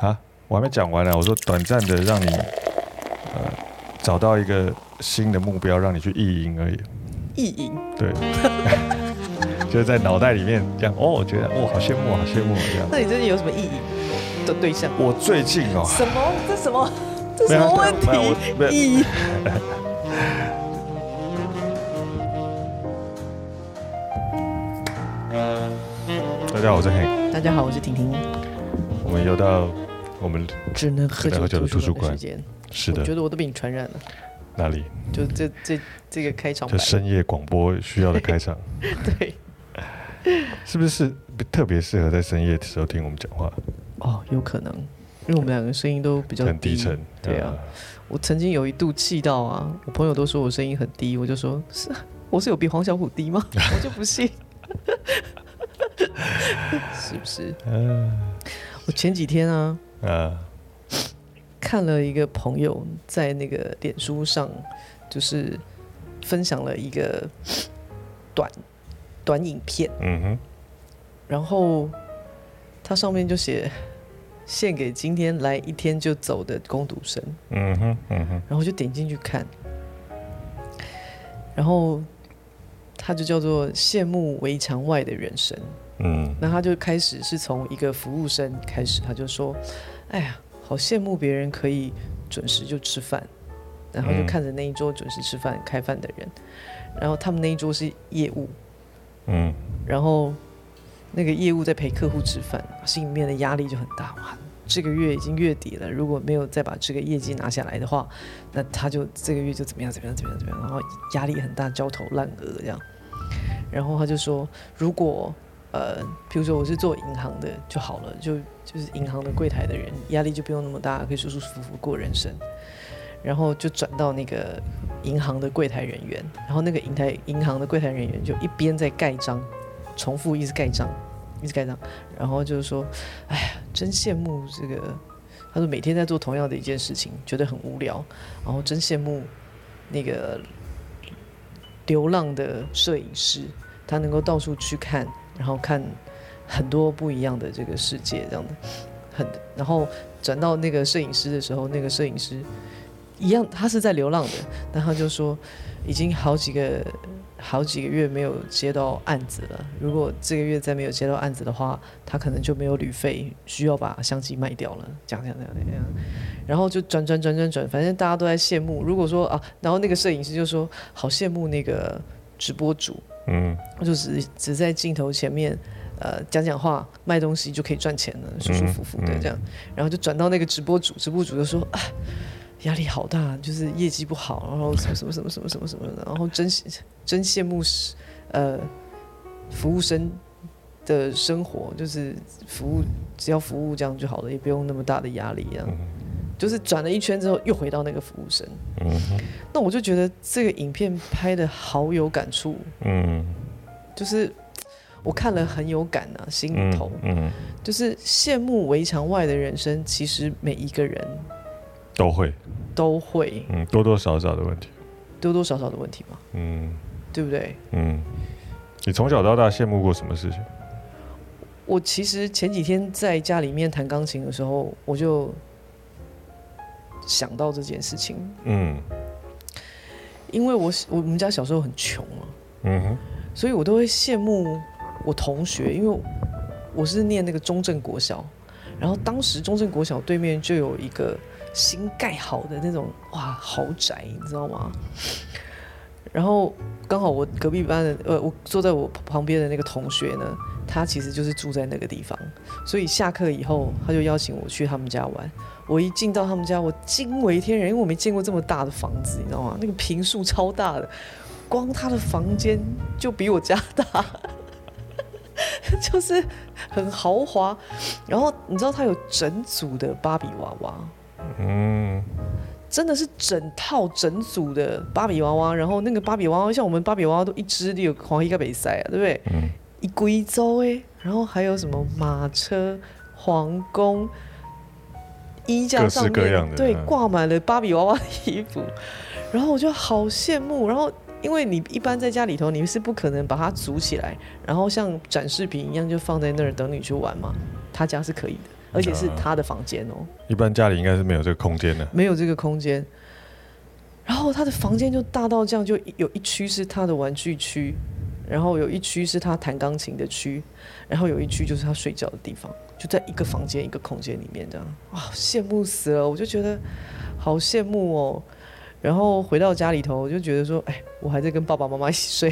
啊，我还没讲完呢。我说短暂的让你找到一个新的目标，让你去意淫而已。意淫？对。就是在脑袋里面这样哦，我觉得哦，好羡慕，好羡慕这样。那你最近有什么意淫的对象？我最近哦。什么？这什么？这什么问题？意淫。大家好，我是黑。大家好，我是婷婷。我们又到我们只能喝酒的图书馆。是的，我觉得我都被你传染了。哪里？就这个开场白，就深夜广播需要的开场。对，是不是特别适合在深夜的时候听我们讲话？哦，有可能，因为我们两个声音都比较低很低沉。对啊，我曾经有一度气到啊，我朋友都说我声音很低，我就说是我是有比黄小琥低吗？我就不信。是不是？我前几天啊，看了一个朋友在那个脸书上，就是分享了一个短影片，嗯哼，然后它上面就写献给今天来一天就走的工读生，嗯哼，嗯哼，然后就点进去看，然后它就叫做羡慕围墙外的人生。嗯，那他就开始是从一个服务生开始，他就说：“哎呀，好羡慕别人可以准时就吃饭。”然后就看着那一桌准时吃饭开饭的人，然后他们那一桌是业务，嗯，然后那个业务在陪客户吃饭，心里面的压力就很大。哇，这个月已经月底了，如果没有再把这个业绩拿下来的话，那他就这个月就怎么样怎么样怎么样怎么样，然后压力很大，焦头烂额这样。然后他就说，如果比如说我是做银行的就好了，就是银行的柜台的人压力就不用那么大，可以舒舒服服过人生。然后就转到那个银行的柜台人员，然后那个银行的柜台人员就一边在盖章，重复一直盖章，一直盖章，然后就是说，哎呀，真羡慕这个。他说每天在做同样的一件事情，觉得很无聊，然后真羡慕那个流浪的摄影师，他能够到处去看。然后看很多不一样的这个世界，这样的很。然后转到那个摄影师的时候，那个摄影师一样，他是在流浪的，但他就说已经好几个月没有接到案子了。如果这个月再没有接到案子的话，他可能就没有旅费，需要把相机卖掉了。讲，然后就转，反正大家都在羡慕。如果说啊，然后那个摄影师就说好羡慕那个直播主。嗯，就只在镜头前面，讲话卖东西就可以赚钱了，舒舒服服的这样。然后就转到那个直播主就说啊，压力好大，就是业绩不好，然后什么，然后真羡慕服务生的生活，就是只要服务这样就好了，也不用那么大的压力这样。就是转了一圈之后，又回到那个服务生。嗯，那我就觉得这个影片拍得好有感触。嗯，就是我看了很有感啊，心里头。嗯，就是羡慕围墙外的人生，其实每一个人都会。嗯，多多少少的问题嘛。嗯，对不对？嗯，你从小到大羡慕过什么事情？我其实前几天在家里面弹钢琴的时候，我就想到这件事情。嗯，因为我们家小时候很穷啊，嗯哼，所以我都会羡慕我同学，因为我是念那个中正国小，然后当时中正国小对面就有一个新盖好的那种哇豪宅，你知道吗？然后刚好我隔壁班的我坐在我旁边的那个同学呢，他其实就是住在那个地方，所以下课以后他就邀请我去他们家玩。我一进到他们家，我惊为天人，因为我没见过这么大的房子，你知道吗？那个坪数超大的，光他的房间就比我家大，就是很豪华。然后你知道他有整组的芭比娃娃，嗯，真的是整套整组的芭比娃娃。然后那个芭比娃娃，像我们芭比娃娃都一只有黄一个北塞啊，对不对？嗯，一贵州哎，然后还有什么马车、皇宫。衣架上面各式各样的，对，挂满了芭比娃娃的衣服，然后我就好羡慕。然后因为你一般在家里头你是不可能把它组起来，然后像展示品一样就放在那儿等你去玩嘛，他家是可以的。而且是他的房间哦、一般家里应该是没有这个空间的，没有这个空间。然后他的房间就大到这样，就有一区是他的玩具区，然后有一区是他弹钢琴的区，然后有一区就是他睡觉的地方，就在一个房间一个空间里面这样，哇，羡慕死了！我就觉得好羡慕哦。然后回到家里头，我就觉得说，哎，我还在跟爸爸妈妈一起睡，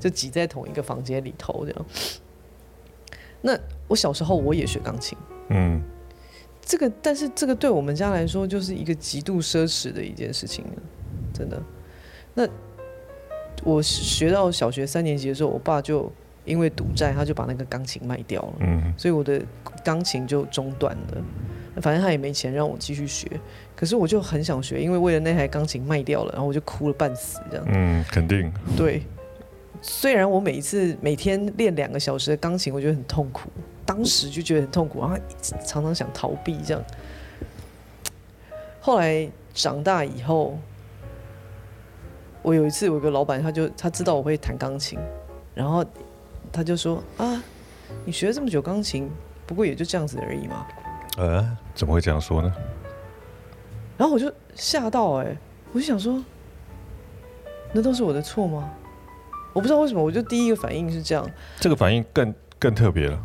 就挤在同一个房间里头这样。那我小时候我也学钢琴，这个，但是这个对我们家来说就是一个极度奢侈的一件事情，真的。那我学到小学3年级的时候，我爸就因为赌债，他就把那个钢琴卖掉了，所以我的钢琴就中断了。反正他也没钱让我继续学，可是我就很想学，因为为了那台钢琴卖掉了，然后我就哭了半死这样。肯定。对，虽然我每天练2个小时的钢琴，我觉得很痛苦。当时就觉得很痛苦，然后常常想逃避这样。后来长大以后，我有一次有一个老板，他知道我会弹钢琴，然后他就说：“啊，你学了这么久钢琴，不过也就这样子而已嘛。”怎么会这样说呢？然后我就吓到我就想说，那都是我的错吗？我不知道为什么，我就第一个反应是这样。这个反应更特别了。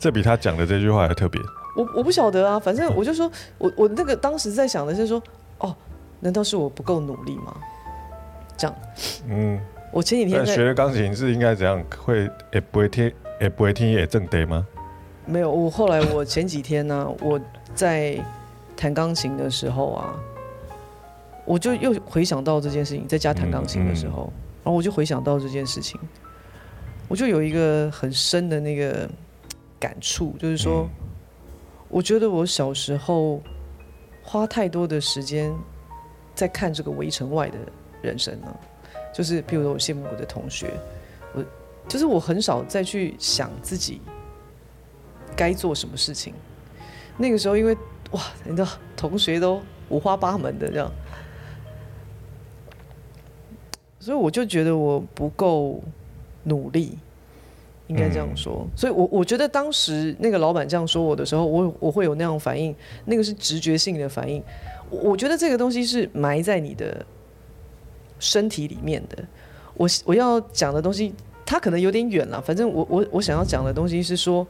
这比他讲的这句话还特别。我不晓得啊，反正我就说，我那个当时在想的是说，哦，难道是我不够努力吗？这样。我前几天学的钢琴是应该怎样？会不会听也正对吗？没有，我后来我前几天呢、我在弹钢琴的时候啊，我就又回想到这件事情，在家弹钢琴的时候，然后我就回想到这件事情。我就有一个很深的那个感触，就是说，我觉得我小时候花太多的时间在看这个围城外的人生了，就是比如说我羡慕我的同学，我很少再去想自己该做什么事情。那个时候因为哇，你知道同学都五花八门的这样，所以我就觉得我不够努力，应该这样说。所以我觉得当时那个老板这样说我的时候，我会有那样反应，那个是直觉性的反应。我觉得这个东西是埋在你的身体里面的。我要讲的东西，它可能有点远了。反正我想要讲的东西是说，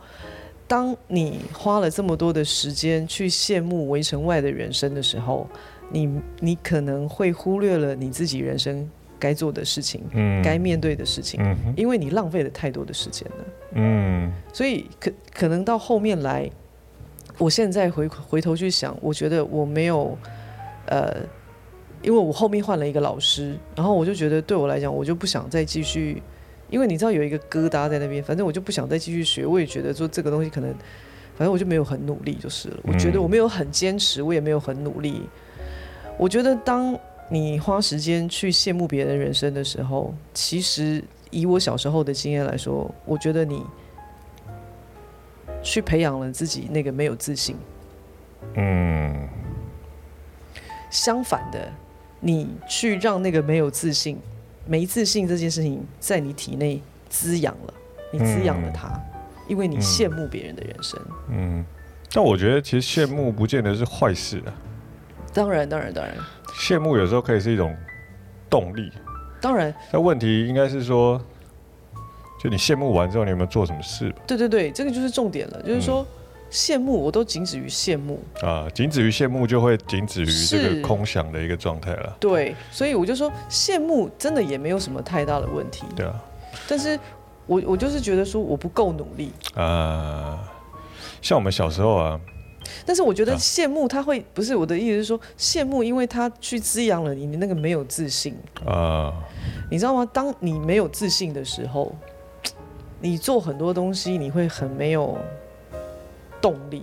当你花了这么多的时间去羡慕围城外的人生的时候，你可能会忽略了你自己人生该做的事情，该面对的事情，因为你浪费了太多的时间了。所以可能到后面来，我现在回头去想，我觉得我没有，因为我后面换了一个老师，然后我就觉得对我来讲，我就不想再继续，因为你知道有一个疙瘩在那边，反正我就不想再继续学。我也觉得说这个东西可能，反正我就没有很努力就是了。我觉得我没有很坚持，我也没有很努力。我觉得当你花时间去羡慕别人人生的时候，其实以我小时候的经验来说，我觉得你去培养了自己那个没有自信。相反的，你去让那个没自信这件事情在你体内滋养了，你滋养了它，因为你羡慕别人的人生。但我觉得其实羡慕不见得是坏事啊。当然。羡慕有时候可以是一种动力，当然。那问题应该是说，就你羡慕完之后，你有没有做什么事吧？对，这个就是重点了。就是说，羡慕我都仅止于羡慕啊，仅止于羡慕就会仅止于这个空想的一个状态了。对，所以我就说，羡慕真的也没有什么太大的问题。对啊，但是我就是觉得说我不够努力啊。像我们小时候啊。但是我觉得羡慕他会不是，我的意思是说羡慕，因为他去滋养了你那个没有自信啊，你知道吗？当你没有自信的时候，你做很多东西你会很没有动力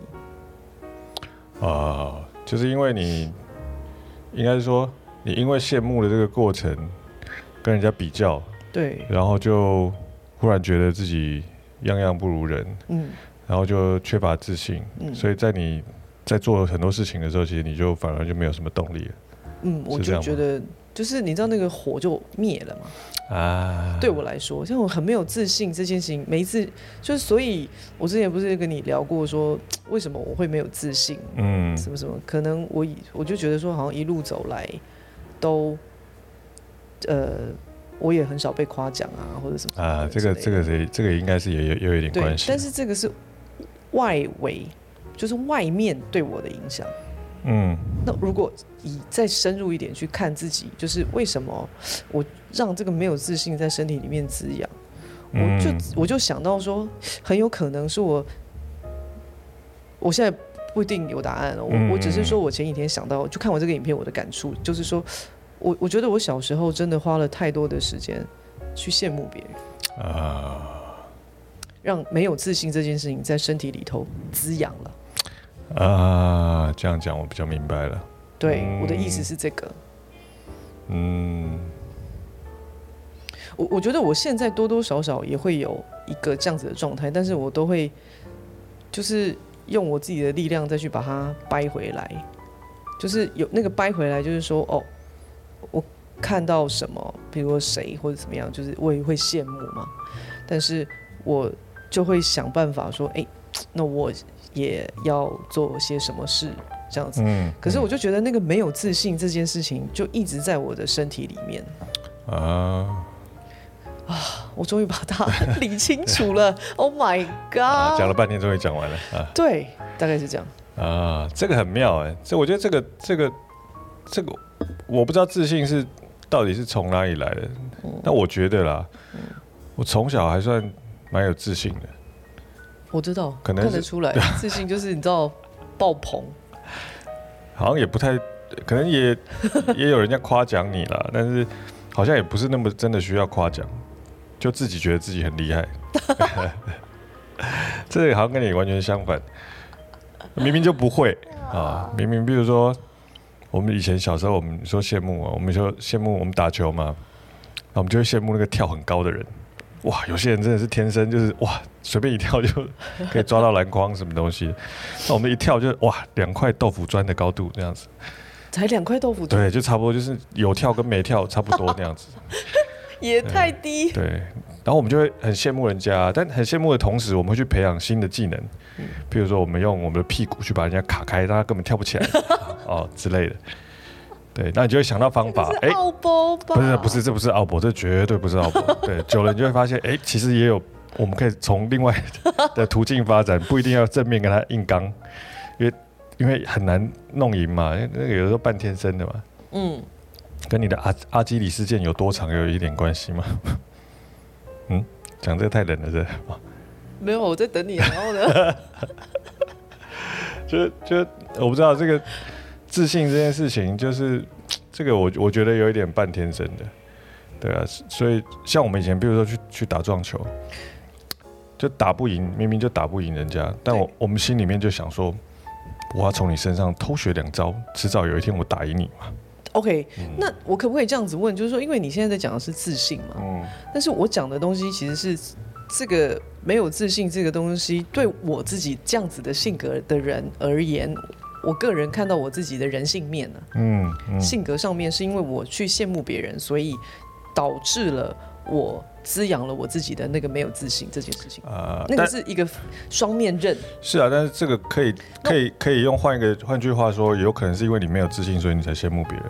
啊，就是因为你应该说你因为羡慕的这个过程跟人家比较，对，然后就忽然觉得自己样样不如人，然后就缺乏自信，所以在你在做很多事情的时候，其实你就反而就没有什么动力了。我就觉得就是你知道那个火就灭了嘛。啊，对我来说，像我很没有自信这件事情，每一次就是，所以我之前不是跟你聊过说为什么我会没有自信，嗯，什么什么，可能我就觉得说好像一路走来都，我也很少被夸奖啊，或者什么啊，这个应该是也有一点关系，但是这个是外围，就是外面对我的影响。嗯，那如果再深入一点去看自己，就是为什么我让这个没有自信在身体里面滋养，嗯，我就想到说，很有可能是我现在不一定有答案，我只是说我前几天想到，就看我这个影片，我的感触就是说，我觉得我小时候真的花了太多的时间去羡慕别人啊，让没有自信这件事情在身体里头滋养了。啊，这样讲我比较明白了。对，我的意思是这个。嗯，我觉得我现在多多少少也会有一个这样子的状态，但是我都会就是用我自己的力量再去把它掰回来，就是有那个掰回来，就是说哦，我看到什么，比如说谁或者怎么样，就是我也会羡慕嘛，但是我就会想办法说，哎，那我也要做些什么事这样子，可是我就觉得那个没有自信这件事情就一直在我的身体里面啊，我终于把它理清楚了Oh my god，讲了半天终于讲完了啊，对，大概是这样啊，这个很妙哎，这我觉得这个我不知道自信是到底是从哪里来的，但我觉得啦，我从小还算蛮有自信的。我知道，可能看得出来，自信就是你知道爆棚，好像也不太，可能也有人家夸奖你啦，但是好像也不是那么真的需要夸奖，就自己觉得自己很厉害，这好像跟你完全相反，明明就不会啊，明明比如说我们以前小时候，我们说羡慕啊，我们说羡慕我们打球嘛，我们就会羡慕那个跳很高的人。哇，有些人真的是天生就是哇，随便一跳就可以抓到篮筐什么东西。那我们一跳就哇，两块豆腐砖的高度这样子，才两块豆腐砖，对，就差不多，就是有跳跟没跳差不多那样子，也太低。对，然后我们就会很羡慕人家，但很羡慕的同时，我们会去培养新的技能，比如说我们用我们的屁股去把人家卡开，让他根本跳不起来哦之类的。对，那你就会想到方法。哎，奥博吧？不是，这不是奥博，这绝对不是奥博。对，久了你就会发现，哎，其实也有，我们可以从另外的途径发展，不一定要正面跟他硬刚，因为很难弄赢嘛，那个有时候半天生的嘛。嗯，跟你的阿基里事件有多长有一点关系吗？嗯，讲这个太冷了，这没有，我在等你，然后呢？就我不知道这个。自信这件事情，就是这个我觉得有一点半天生的，对啊，所以像我们以前，比如说去打撞球，就打不赢，明明就打不赢人家，但我们心里面就想说，我要从你身上偷学两招，迟早有一天我打赢你嘛。OK，那我可不可以这样子问，就是说，因为你现在在讲的是自信嘛，但是我讲的东西其实是这个没有自信这个东西，对我自己这样子的性格的人而言。我个人看到我自己的人性面呢，性格上面是因为我去羡慕别人，所以导致了我滋养了我自己的那个没有自信这件事情啊，那个是一个双面刃。是啊，但是这个可以用换句话说，有可能是因为你没有自信，所以你才羡慕别人。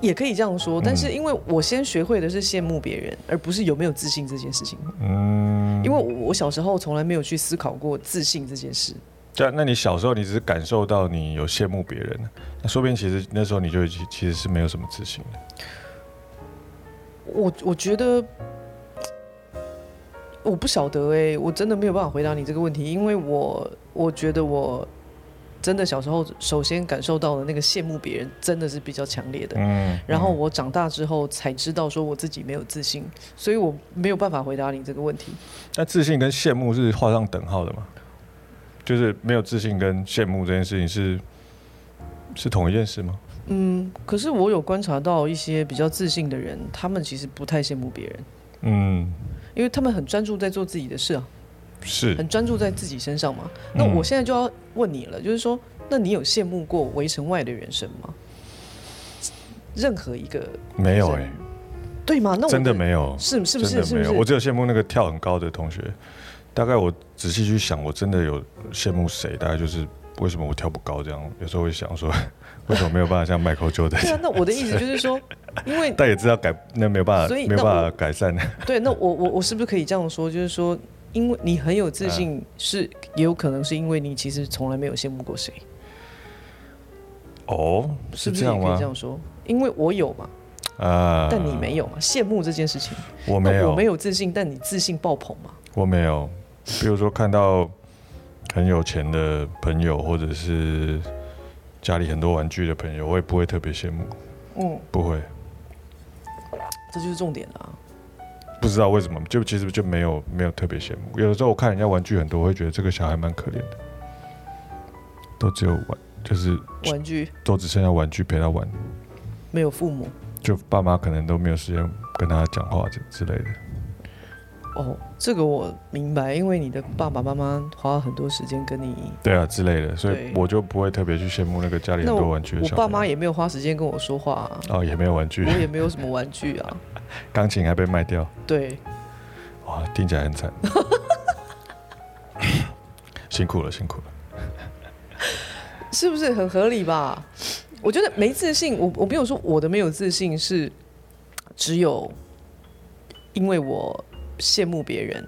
也可以这样说，但是因为我先学会的是羡慕别人，而不是有没有自信这件事情。嗯，因为我小时候从来没有去思考过自信这件事。对啊，那你小时候你只是感受到你有羡慕别人，那说不定其实那时候你就其实是没有什么自信的。我觉得我不晓得欸，我真的没有办法回答你这个问题，因为我觉得我真的小时候首先感受到的那个羡慕别人真的是比较强烈的，然后我长大之后才知道说我自己没有自信，所以我没有办法回答你这个问题。那自信跟羡慕是画上等号的吗？就是没有自信跟羡慕这件事情是同一件事吗？嗯，可是我有观察到一些比较自信的人，他们其实不太羡慕别人。嗯，因为他们很专注在做自己的事啊，是很专注在自己身上嘛。那我现在就要问你了，就是说，那你有羡慕过围城外的人生吗？任何一个没有哎、欸，对吗？那我真的没有，是不是？没有，我只有羡慕那个跳很高的同学。大概我仔细去想，我真的有羡慕谁？大概就是为什么我跳不高这样？有时候会想说，为什么没有办法像 Michael Jordan？ 对啊，那我的意思就是说，因为但也知道那没有办法，所以没有办法改善。对，那我是不是可以这样说？就是说，因为你很有自信，是也有可能是因为你其实从来没有羡慕过谁。哦，是这样吗？是不是也可以这样说？因为我有嘛。但你没有嘛？羡慕这件事情，我没有自信，但你自信爆棚嘛？我没有。比如说看到很有钱的朋友，或者是家里很多玩具的朋友，我也不会特别羡慕。嗯，不会。这就是重点啊！不知道为什么，就其实就没有特别羡慕。有的时候我看人家玩具很多，我会觉得这个小孩蛮可怜的，都只有玩，就是玩具，都只剩下玩具陪他玩，没有父母。就爸妈可能都没有时间跟他讲话之类的。哦，这个我明白，因为你的爸爸妈妈花很多时间跟你对啊之类的，所以我就不会特别去羡慕那个家里很多玩具的小朋友。我爸妈也没有花时间跟我说话啊，哦，也没有玩具，我也没有什么玩具啊，钢琴还被卖掉。对，哇，听起来很惨，辛苦了，是不是很合理吧？我觉得没自信，我没有说我的没有自信是只有因为我羡慕别人，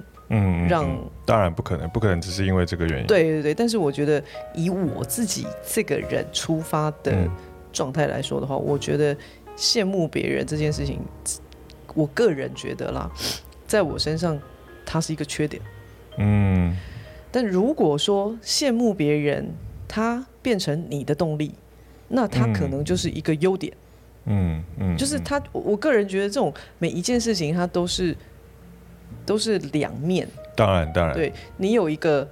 当然不可能只是因为这个原因。对对对，但是我觉得以我自己这个人出发的状态来说的话，我觉得羡慕别人这件事情，我个人觉得啦，在我身上它是一个缺点。嗯，但如果说羡慕别人，它变成你的动力。那它可能就是一个优点，就是它，我个人觉得这种每一件事情它都是两面，当然，对你有一个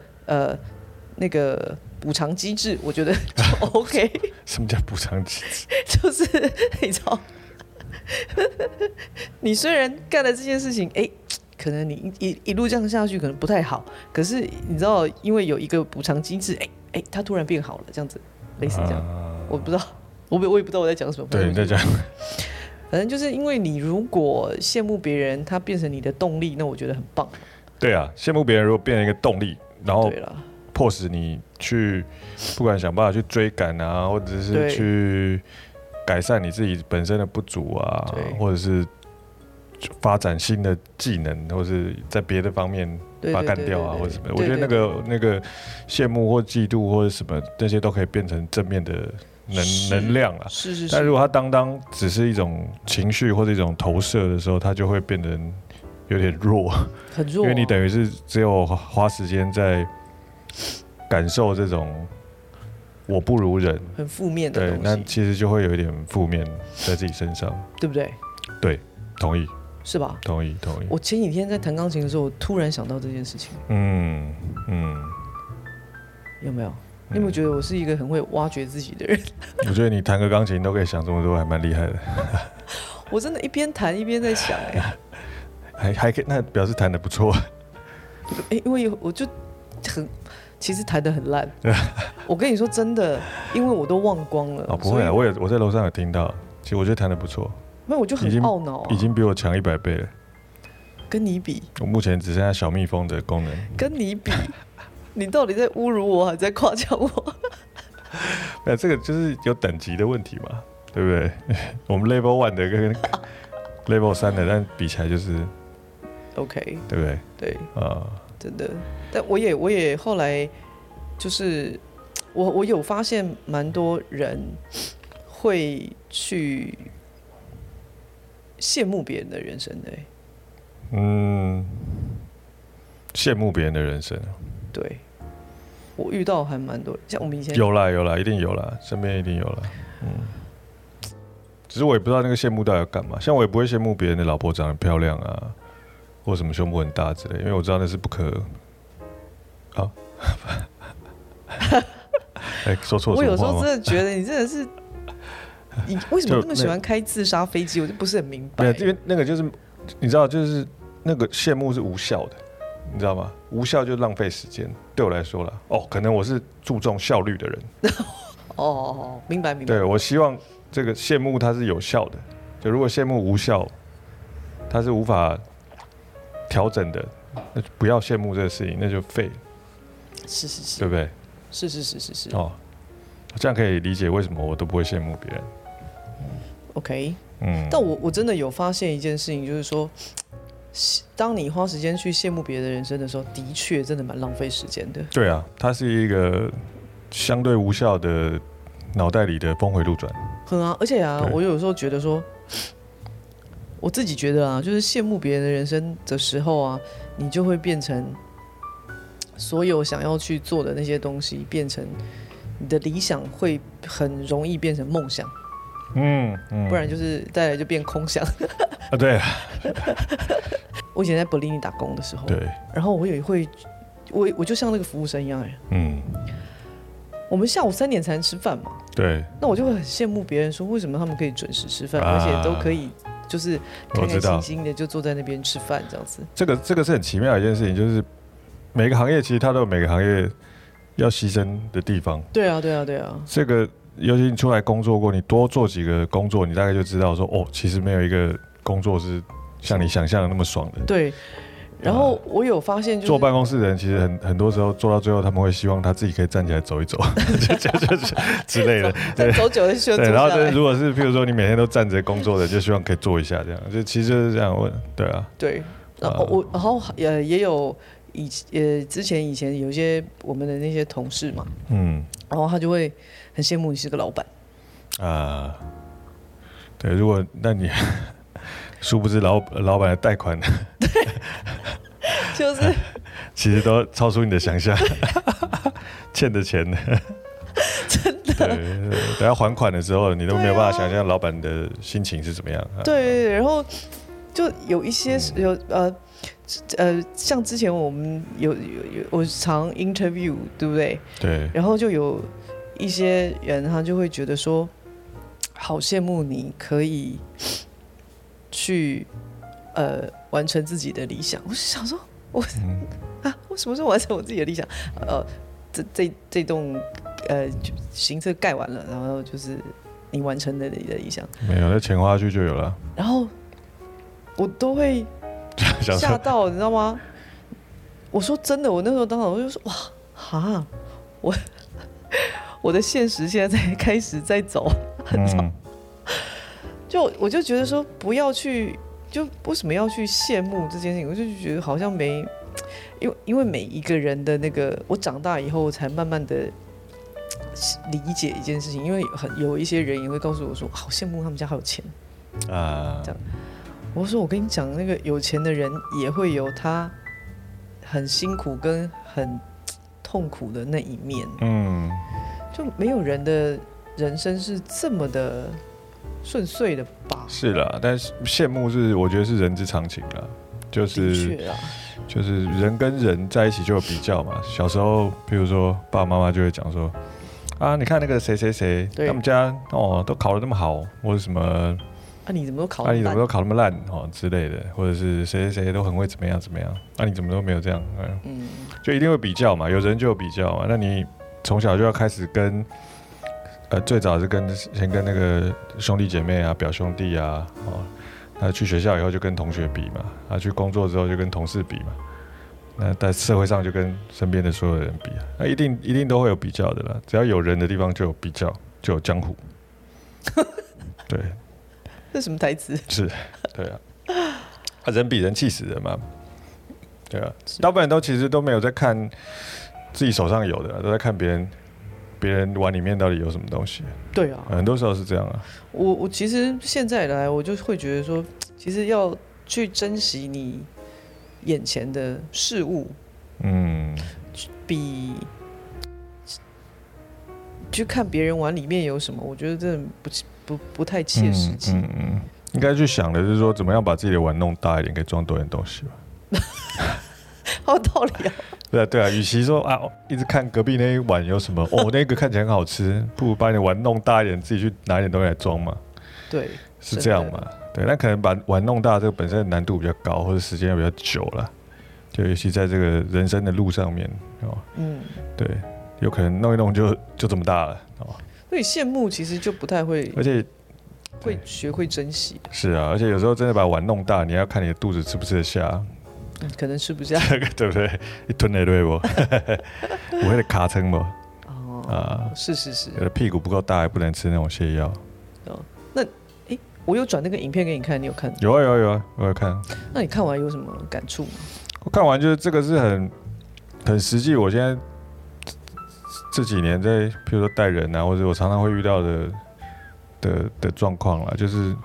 那个补偿机制，我觉得就 OK。什么叫补偿机制？就是你知道，你虽然干了这件事情，哎，可能你一路这样下去可能不太好，可是你知道，因为有一个补偿机制，哎，它突然变好了，这样子，类似这样。我不知道，我也不知道我在讲什么。对，你在讲。反正就是因为你如果羡慕别人，他变成你的动力，那我觉得很棒。对啊，羡慕别人如果变成一个动力，然后迫使你去，不管想办法去追赶啊，或者是去改善你自己本身的不足啊，或者是发展新的技能，或是在别的方面把它干掉啊，或者什么。我觉得那个羡慕或嫉妒或者什么，那些都可以变成正面的。能量啦，是。但如果它当只是一种情绪或者一种投射的时候，它就会变得有点弱，很弱，因为你等于是只有花时间在感受这种我不如人，很负面的东西。对，那其实就会有一点负面在自己身上，对不对？对，同意，是吧？同意。我前几天在弹钢琴的时候，我突然想到这件事情。有没有？你有没有觉得我是一个很会挖掘自己的人？我觉得你弹个钢琴都可以想这么多，还蛮厉害的。我真的一边弹一边在想，还可以，那表示弹得不错。因为我就其实弹得很烂。我跟你说真的，因为我都忘光了。哦，不会啊，我在楼上有听到，其实我觉得弹得不错。没有，我就很懊恼，已经比我强100倍了。跟你比，我目前只剩下小蜜蜂的功能。跟你比。你到底在侮辱我，还在夸奖我？那这个就是有等级的问题嘛，对不对？我们 level 1 的跟 level 3 的，但比起来就是 OK， 对不对？对啊，真的。但我也后来就是我有发现，蛮多人会去羡慕别人的人生的。羡慕别人的人生。对，我遇到还蛮多，像我们以前有啦，一定有啦，身边一定有啦。只是我也不知道那个羡慕到底要干嘛。像我也不会羡慕别人的老婆长得漂亮啊，或什么胸部很大之类，因为我知道那是不可。啊，说错什么话吗？我有时候真的觉得你真的是，你为什么那么喜欢开自杀飞机？我就不是很明白。因为那个就是你知道，就是那个羡慕是无效的。你知道吗？无效就浪费时间，对我来说啦。哦，可能我是注重效率的人，哦，明白明白。对，我希望这个羡慕它是有效的，就如果羡慕无效，它是无法调整的，那就不要羡慕这个事情，那就废了。是是是，对不对？是是是是是。哦，这样可以理解为什么我都不会羡慕别人。OK， 嗯，但我真的有发现一件事情，就是说，当你花时间去羡慕别人的人生的时候，的确真的蛮浪费时间的。对啊，它是一个相对无效的脑袋里的峰回路转。很啊，而且啊，我有时候觉得说，我自己觉得啊，就是羡慕别人的人生的时候啊，你就会变成所有想要去做的那些东西，变成你的理想会很容易变成梦想。嗯， 嗯，不然就是再来就变空想啊。对啊，我以前在伯利尼打工的时候，对，然后我就像那个服务生一样，嗯，我们下午3点才能吃饭嘛，对，那我就会很羡慕别人说为什么他们可以准时吃饭，啊，而且都可以就是开开心心的就坐在那边吃饭这样子。这个是很奇妙的一件事情，就是每个行业其实它都有每个行业要牺牲的地方。对啊，对啊，对啊，这个。尤其你出来工作过，你多做几个工作，你大概就知道说，哦，其实没有一个工作是像你想象的那么爽的。对。然后我有发现，就是坐办公室的人，其实很多时候做到最后，他们会希望他自己可以站起来走一走，之类的。对，走久了需要坐下来。然后如果是譬如说你每天都站着工作的，就希望可以坐一下这样。就其实就是这样问，对啊。对。然后也有之前有一些我们的那些同事嘛，嗯，然后他就会很羡慕你是个老板啊，对，如果那你殊不知老板的贷款，对，就是其实都超出你的想象，欠的钱，真的，对，等要还款的时候，你都没有办法想象老板的心情是怎么样。对，然后就有一些像之前我们有我常 interview， 对不对？对。然后就有一些人他就会觉得说，好羡慕你可以去完成自己的理想。我就想说，我什么时候完成我自己的理想？这栋行车盖完了，然后就是你完成了你的理想。没有，那钱花去就有了。然后我都会吓到，你知道吗？我说真的，我那时候当场我就说哇哈，我的现实现在才开始在走，很早，就我就觉得说不要去，就为什么要去羡慕这件事情？我就觉得好像没，因为每一个人的那个，我长大以后才慢慢的理解一件事情，因为有一些人也会告诉我说，好羡慕他们家还有钱啊，这样。我说我跟你讲，那个有钱的人也会有他很辛苦跟很痛苦的那一面。嗯，就没有人的人生是这么的顺遂的吧？是啦，但是羡慕是我觉得是人之常情啦，就是人跟人在一起就有比较嘛。小时候，比如说爸爸妈妈就会讲说，啊，你看那个谁谁谁，他们家哦都考得那么好，或者什么。啊，你怎么都考那么烂？啊，你怎么都考那么烂哦之类的，或者是谁谁谁都很会怎么样怎么样？啊，你怎么都没有这样？嗯，就一定会比较嘛，有人就有比较嘛。那你从小就要开始跟，最早是先跟那个兄弟姐妹啊、表兄弟啊，哦，那去学校以后就跟同学比嘛，啊，去工作之后就跟同事比嘛，那在社会上就跟身边的所有人比啊，那一定都会有比较的啦。只要有人的地方就有比较，就有江湖。对。这什么台词？是，对啊，人比人气死人嘛，对啊，大部分人都其实都没有在看自己手上有的，都在看别人碗里面到底有什么东西。对啊，很多时候是这样啊。我其实现在来，我就会觉得说，其实要去珍惜你眼前的事物，嗯，比去看别人碗里面有什么，我觉得真的不太切实际。嗯，应该去想的是说，怎么样把自己的碗弄大一点，可以装多点东西吧。好有道理啊。对啊，对啊，与其说啊，一直看隔壁那一碗有什么，哦，那个看起来很好吃，不如把你的碗弄大一点，自己去拿一点东西来装嘛。对，是这样嘛？对，那可能把碗弄大这个本身的难度比较高，或者时间比较久了，就尤其在这个人生的路上面，哦，嗯，对，有可能弄一弄就这么大了，哦。所以羡慕其实就不太会，而且会学会珍惜。是啊，而且有时候真的把碗弄大，你要看你的肚子吃不吃得下。可能吃不下，对不对？你吞得对不？我会卡撑不？哦，啊，是是是。有的屁股不够大，还不能吃那种泻药。哦，那哎，我有转那个影片给你看，你有看？有啊有啊有啊，我有看。那你看完有什么感触吗？我看完就是这个是很实际，我现在这几年在，譬如说带人啊，或者我常常会遇到的状况啦，就是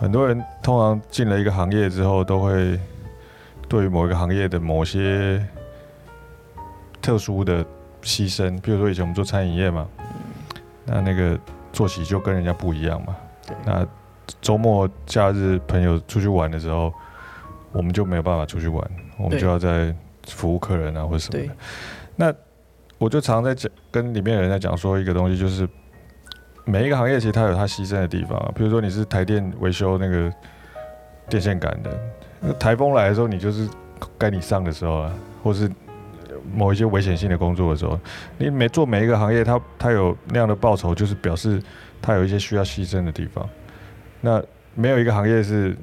很多人通常进了一个行业之后，都会对于某一个行业的某些特殊的牺牲，譬如说以前我们做餐饮业嘛，那个作息就跟人家不一样嘛，那周末假日朋友出去玩的时候，我们就没有办法出去玩，我们就要在服务客人啊或者什么的。那我就常在讲，跟里面的人在讲说一个东西，就是每一个行业其实它有它牺牲的地方啊。比如说你是台电维修那个电线杆的，那台风来的时候你就是该你上的时候啊，或是某一些危险性的工作的时候，你每一个行业它有那样的报酬，就是表示它有一些需要牺牲的地方。那没有一个行业是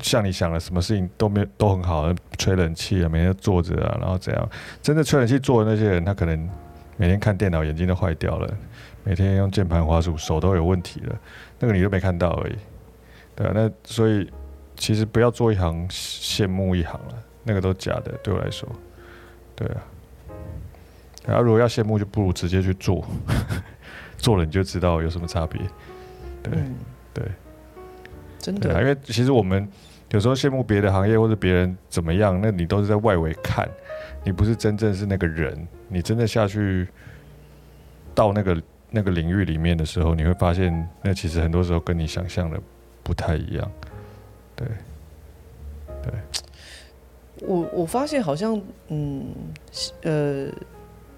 像你想的，什么事情都很好，吹冷气啊，每天坐着啊，然后怎样？真的吹冷气坐的那些人，他可能每天看电脑眼睛都坏掉了，每天用键盘滑鼠手都有问题了，那个你都没看到而已，对啊，那所以其实不要做一行羡慕一行了，那个都假的，对我来说，对啊。然后如果要羡慕，就不如直接去做，做了你就知道有什么差别，对、对。真的、啊，因为其实我们有时候羡慕别的行业或者别人怎么样，那你都是在外围看，你不是真正是那个人。你真的下去到那个领域里面的时候，你会发现，那其实很多时候跟你想象的不太一样。对，对。我发现好像，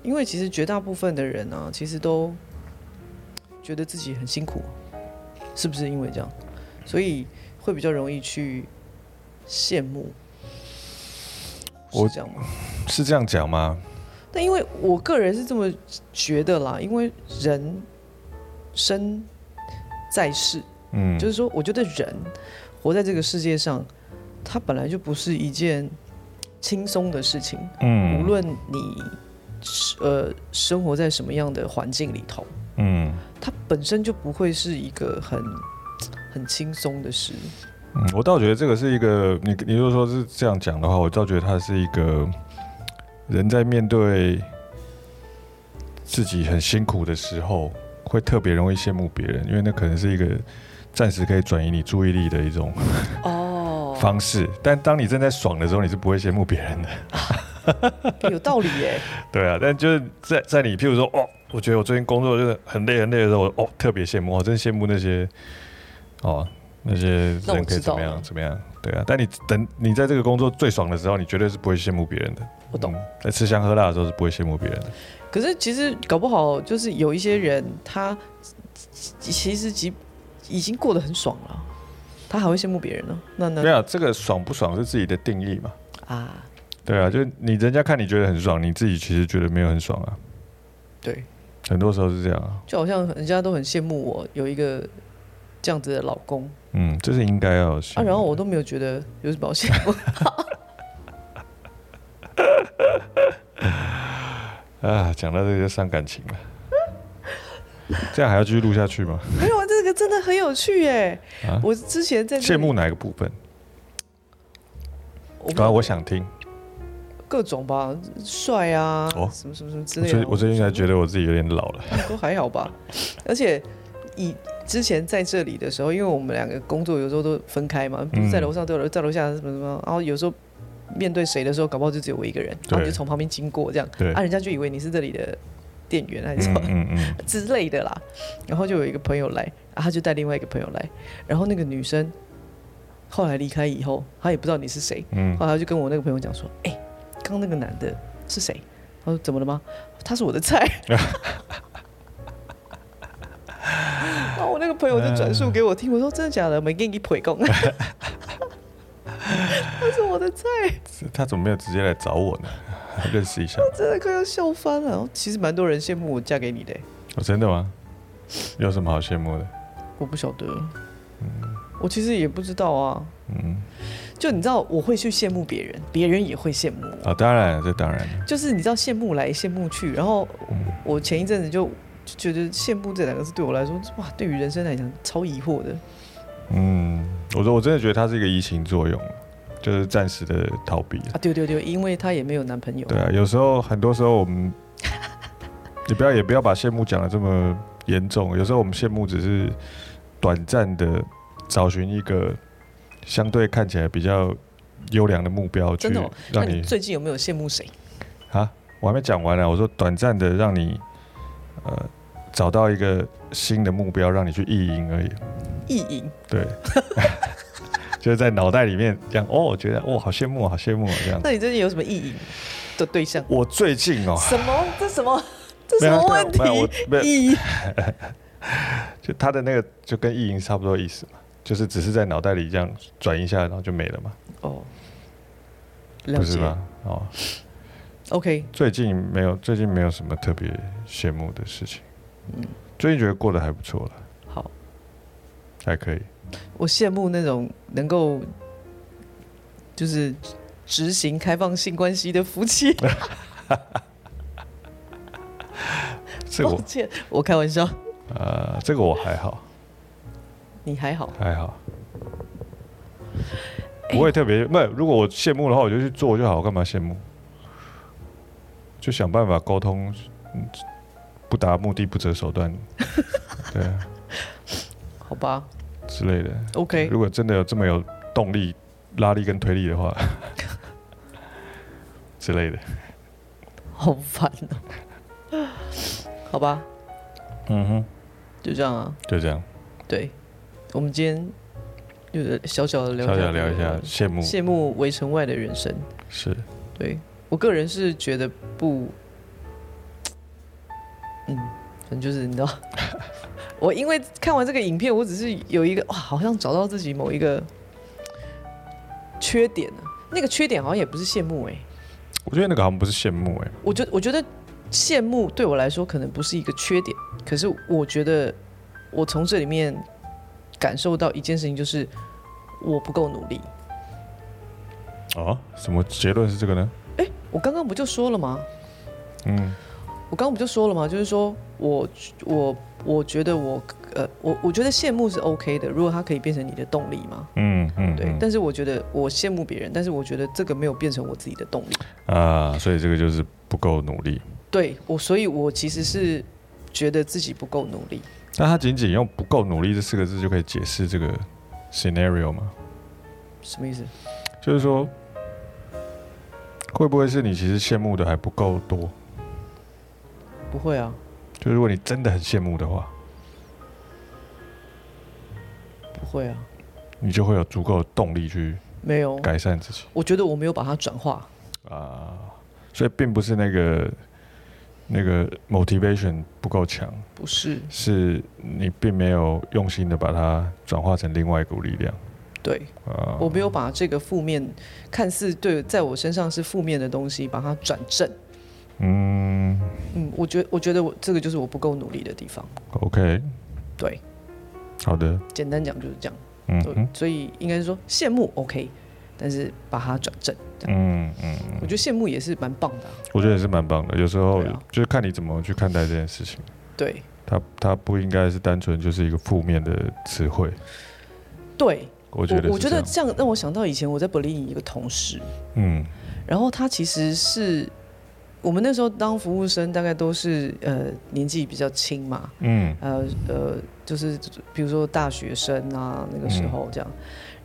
因为其实绝大部分的人啊，其实都觉得自己很辛苦，是不是因为这样？所以会比较容易去羡慕，是这样吗？是这样讲吗？但因为我个人是这么觉得啦，因为人生在世，就是说，我觉得人活在这个世界上，它本来就不是一件轻松的事情，无论你生活在什么样的环境里头，它本身就不会是一个很轻松的事。我倒觉得这个是一个，你如果说是这样讲的话，我倒觉得它是一个人在面对自己很辛苦的时候，会特别容易羡慕别人，因为那可能是一个暂时可以转移你注意力的一种方式。但当你正在爽的时候，你是不会羡慕别人的。有道理耶。对啊，但就是在你譬如说，我觉得我最近工作就是很累很累的时候，我特别羡慕，我真羡慕那些。那些人可以怎么样怎么样？对啊，但你等你在这个工作最爽的时候，你绝对是不会羡慕别人的。我懂，在吃香喝辣的时候是不会羡慕别人的。可是其实搞不好就是有一些人，他其实已经过得很爽了，他还会羡慕别人呢。那没有，这个爽不爽是自己的定义嘛？啊，对啊，就是你人家看你觉得很爽，你自己其实觉得没有很爽啊。对，很多时候是这样啊。就好像人家都很羡慕我有一个这样子的老公，这是应该要有然后我都没有觉得有什么好羡慕。啊，讲到这个就伤感情了。这样还要继续录下去吗？没有，这个真的很有趣耶。我之前在羡慕哪一个部分？我想听。各种吧，帅啊，什么什么什么之类的。我最近才觉得我自己有点老了。都还好吧，而且以之前在这里的时候，因为我们两个工作有时候都分开嘛，不是在楼上都有，在楼下什么什么，然后有时候面对谁的时候，搞不好就只有我一个人，然后你就从旁边经过这样，啊，人家就以为你是这里的店员还是什么之类的啦。然后就有一个朋友来，他就带另外一个朋友来，然后那个女生后来离开以后，她也不知道你是谁，后来就跟我那个朋友讲说：“哎，刚那个男的是谁？”他说：“怎么了吗？”他是我的菜。然后我那个朋友就转述给我听，我说真的假的？没给你陪供，他是我的菜。他怎么没有直接来找我呢？认识一下。我真的快要笑翻了。其实蛮多人羡慕我嫁给你的。哦，真的吗？有什么好羡慕的？我不晓得。我其实也不知道啊。就你知道，我会去羡慕别人，别人也会羡慕我。啊，当然，这当然。就是你知道，羡慕来羡慕去，然后我前一阵子就觉得羡慕这两个字对我来说，哇，对于人生来讲超疑惑的。我真的觉得它是一个移情作用，就是暂时的逃避啊。对对对，因为她也没有男朋友。对啊，有时候很多时候我们也不要把羡慕讲得这么严重。有时候我们羡慕只是短暂的找寻一个相对看起来比较优良的目标去让你。真的哦？那你最近有没有羡慕谁啊？我还没讲完啊。我说短暂的让你找到一个新的目标，让你去意淫而已。意淫？对。就是在脑袋里面这样哦，我觉得哦，好羡慕，好羡慕这样。那你最近有什么意淫的对象？我最近哦，什么？这什么问题？意淫？就他的那个就跟意淫差不多意思嘛，就是只是在脑袋里这样转一下，然后就没了嘛。哦，不是吗？哦 ，OK。最近没有什么特别羡慕的事情。最近觉得过得还不错了。好，还可以。我羡慕那种能够就是执行开放性关系的夫妻。抱歉，我开玩笑。这个我还好。你还好？还好。不会特别，那如果我羡慕的话，我就去做就好，我干嘛羡慕？就想办法沟通，不达目的不择手段。对啊。好吧。之类的 ，OK。如果真的有这么有动力、拉力跟推力的话，之类的，好烦啊！好吧，就这样啊，就这样。对，我们今天就是小小聊一下羡慕围城外的人生。是，对我个人是觉得不，反正就是你知道。我因为看完这个影片，我只是有一个哇，好像找到自己某一个缺点啊。那个缺点好像也不是羡慕哎，我觉得那个好像不是羡慕哎。我觉得羡慕对我来说可能不是一个缺点，可是我觉得我从这里面感受到一件事情，就是我不够努力。啊？什么结论是这个呢？哎，我刚刚不就说了吗？就是说我觉得我觉得羡慕是 OK 的，如果它可以变成你的动力嘛。对。但是我觉得我羡慕别人，但是我觉得这个没有变成我自己的动力啊，所以这个就是不够努力。对，所以我其实是觉得自己不够努力。那他仅仅用“不够努力”这四个字就可以解释这个 scenario 吗？什么意思？就是说，会不会是你其实羡慕的还不够多？不会啊。就如果你真的很羡慕的话，不会啊，你就会有足够的动力去没有改善自己。我觉得我没有把它转化啊，所以并不是那个 motivation 不够强，不是，是你并没有用心的把它转化成另外一股力量。对，我没有把这个负面看似对在我身上是负面的东西，把它转正。我觉得我这个就是我不够努力的地方。OK， 对，好的，简单讲就是这样。所以应该是说羡慕 OK， 但是把它转正。我觉得羡慕也是蛮棒的啊。我觉得也是蛮棒的，有时候就是看你怎么去看待这件事情。对，它不应该是单纯就是一个负面的词汇。对，我觉得这样让我想到以前我在柏林有一个同事，然后他其实是。我们那时候当服务生，大概都是年纪比较轻嘛，就是比如说大学生啊，那个时候这样。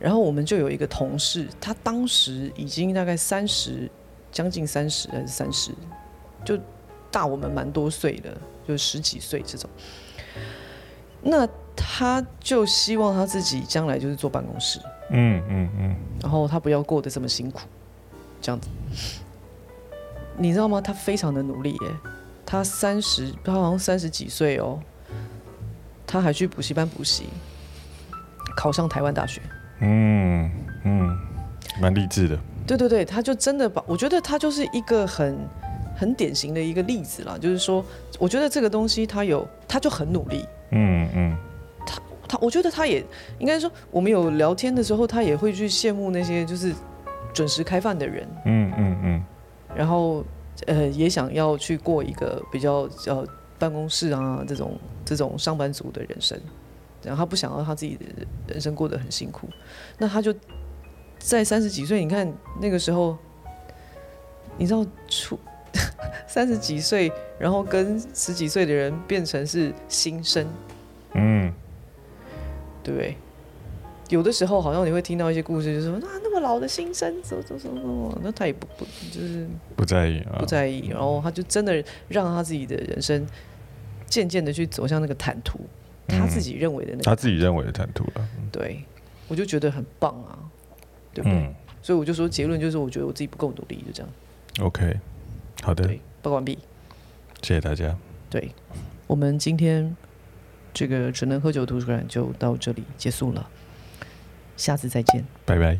然后我们就有一个同事，他当时已经大概30，将近30还是30，就大我们蛮多岁的，就十几岁这种。那他就希望他自己将来就是坐办公室，然后他不要过得这么辛苦，这样子。你知道吗？他非常的努力耶，他好像30几岁哦，他还去补习班补习，考上台湾大学。蛮励志的。对对对，他就真的把，我觉得他就是一个很典型的一个例子啦，就是说我觉得这个东西他就很努力，嗯嗯，我觉得他也应该说，我们有聊天的时候，他也会去羡慕那些就是准时开饭的人，嗯嗯嗯，然后也想要去过一个比较办公室啊这种上班族的人生，然后他不想要他自己的人生过得很辛苦，那他就在30几岁，你看那个时候，你知道30几岁，然后跟10几岁的人变成是新生，嗯。对，有的时候好像你会听到一些故事，就是说那么老的新生怎么，那他也不在意啊，不在意，然后他就真的让他自己的人生渐渐的去走向那个坦途，他自己认为的那个，他自己认为的坦途了。对，我就觉得很棒啊，对不对？嗯、所以我就说结论就是，我觉得我自己不够努力，就这样。OK， 好的，报告完毕，谢谢大家。对，我们今天。这个只能喝酒图书馆就到这里结束了，下次再见，拜拜。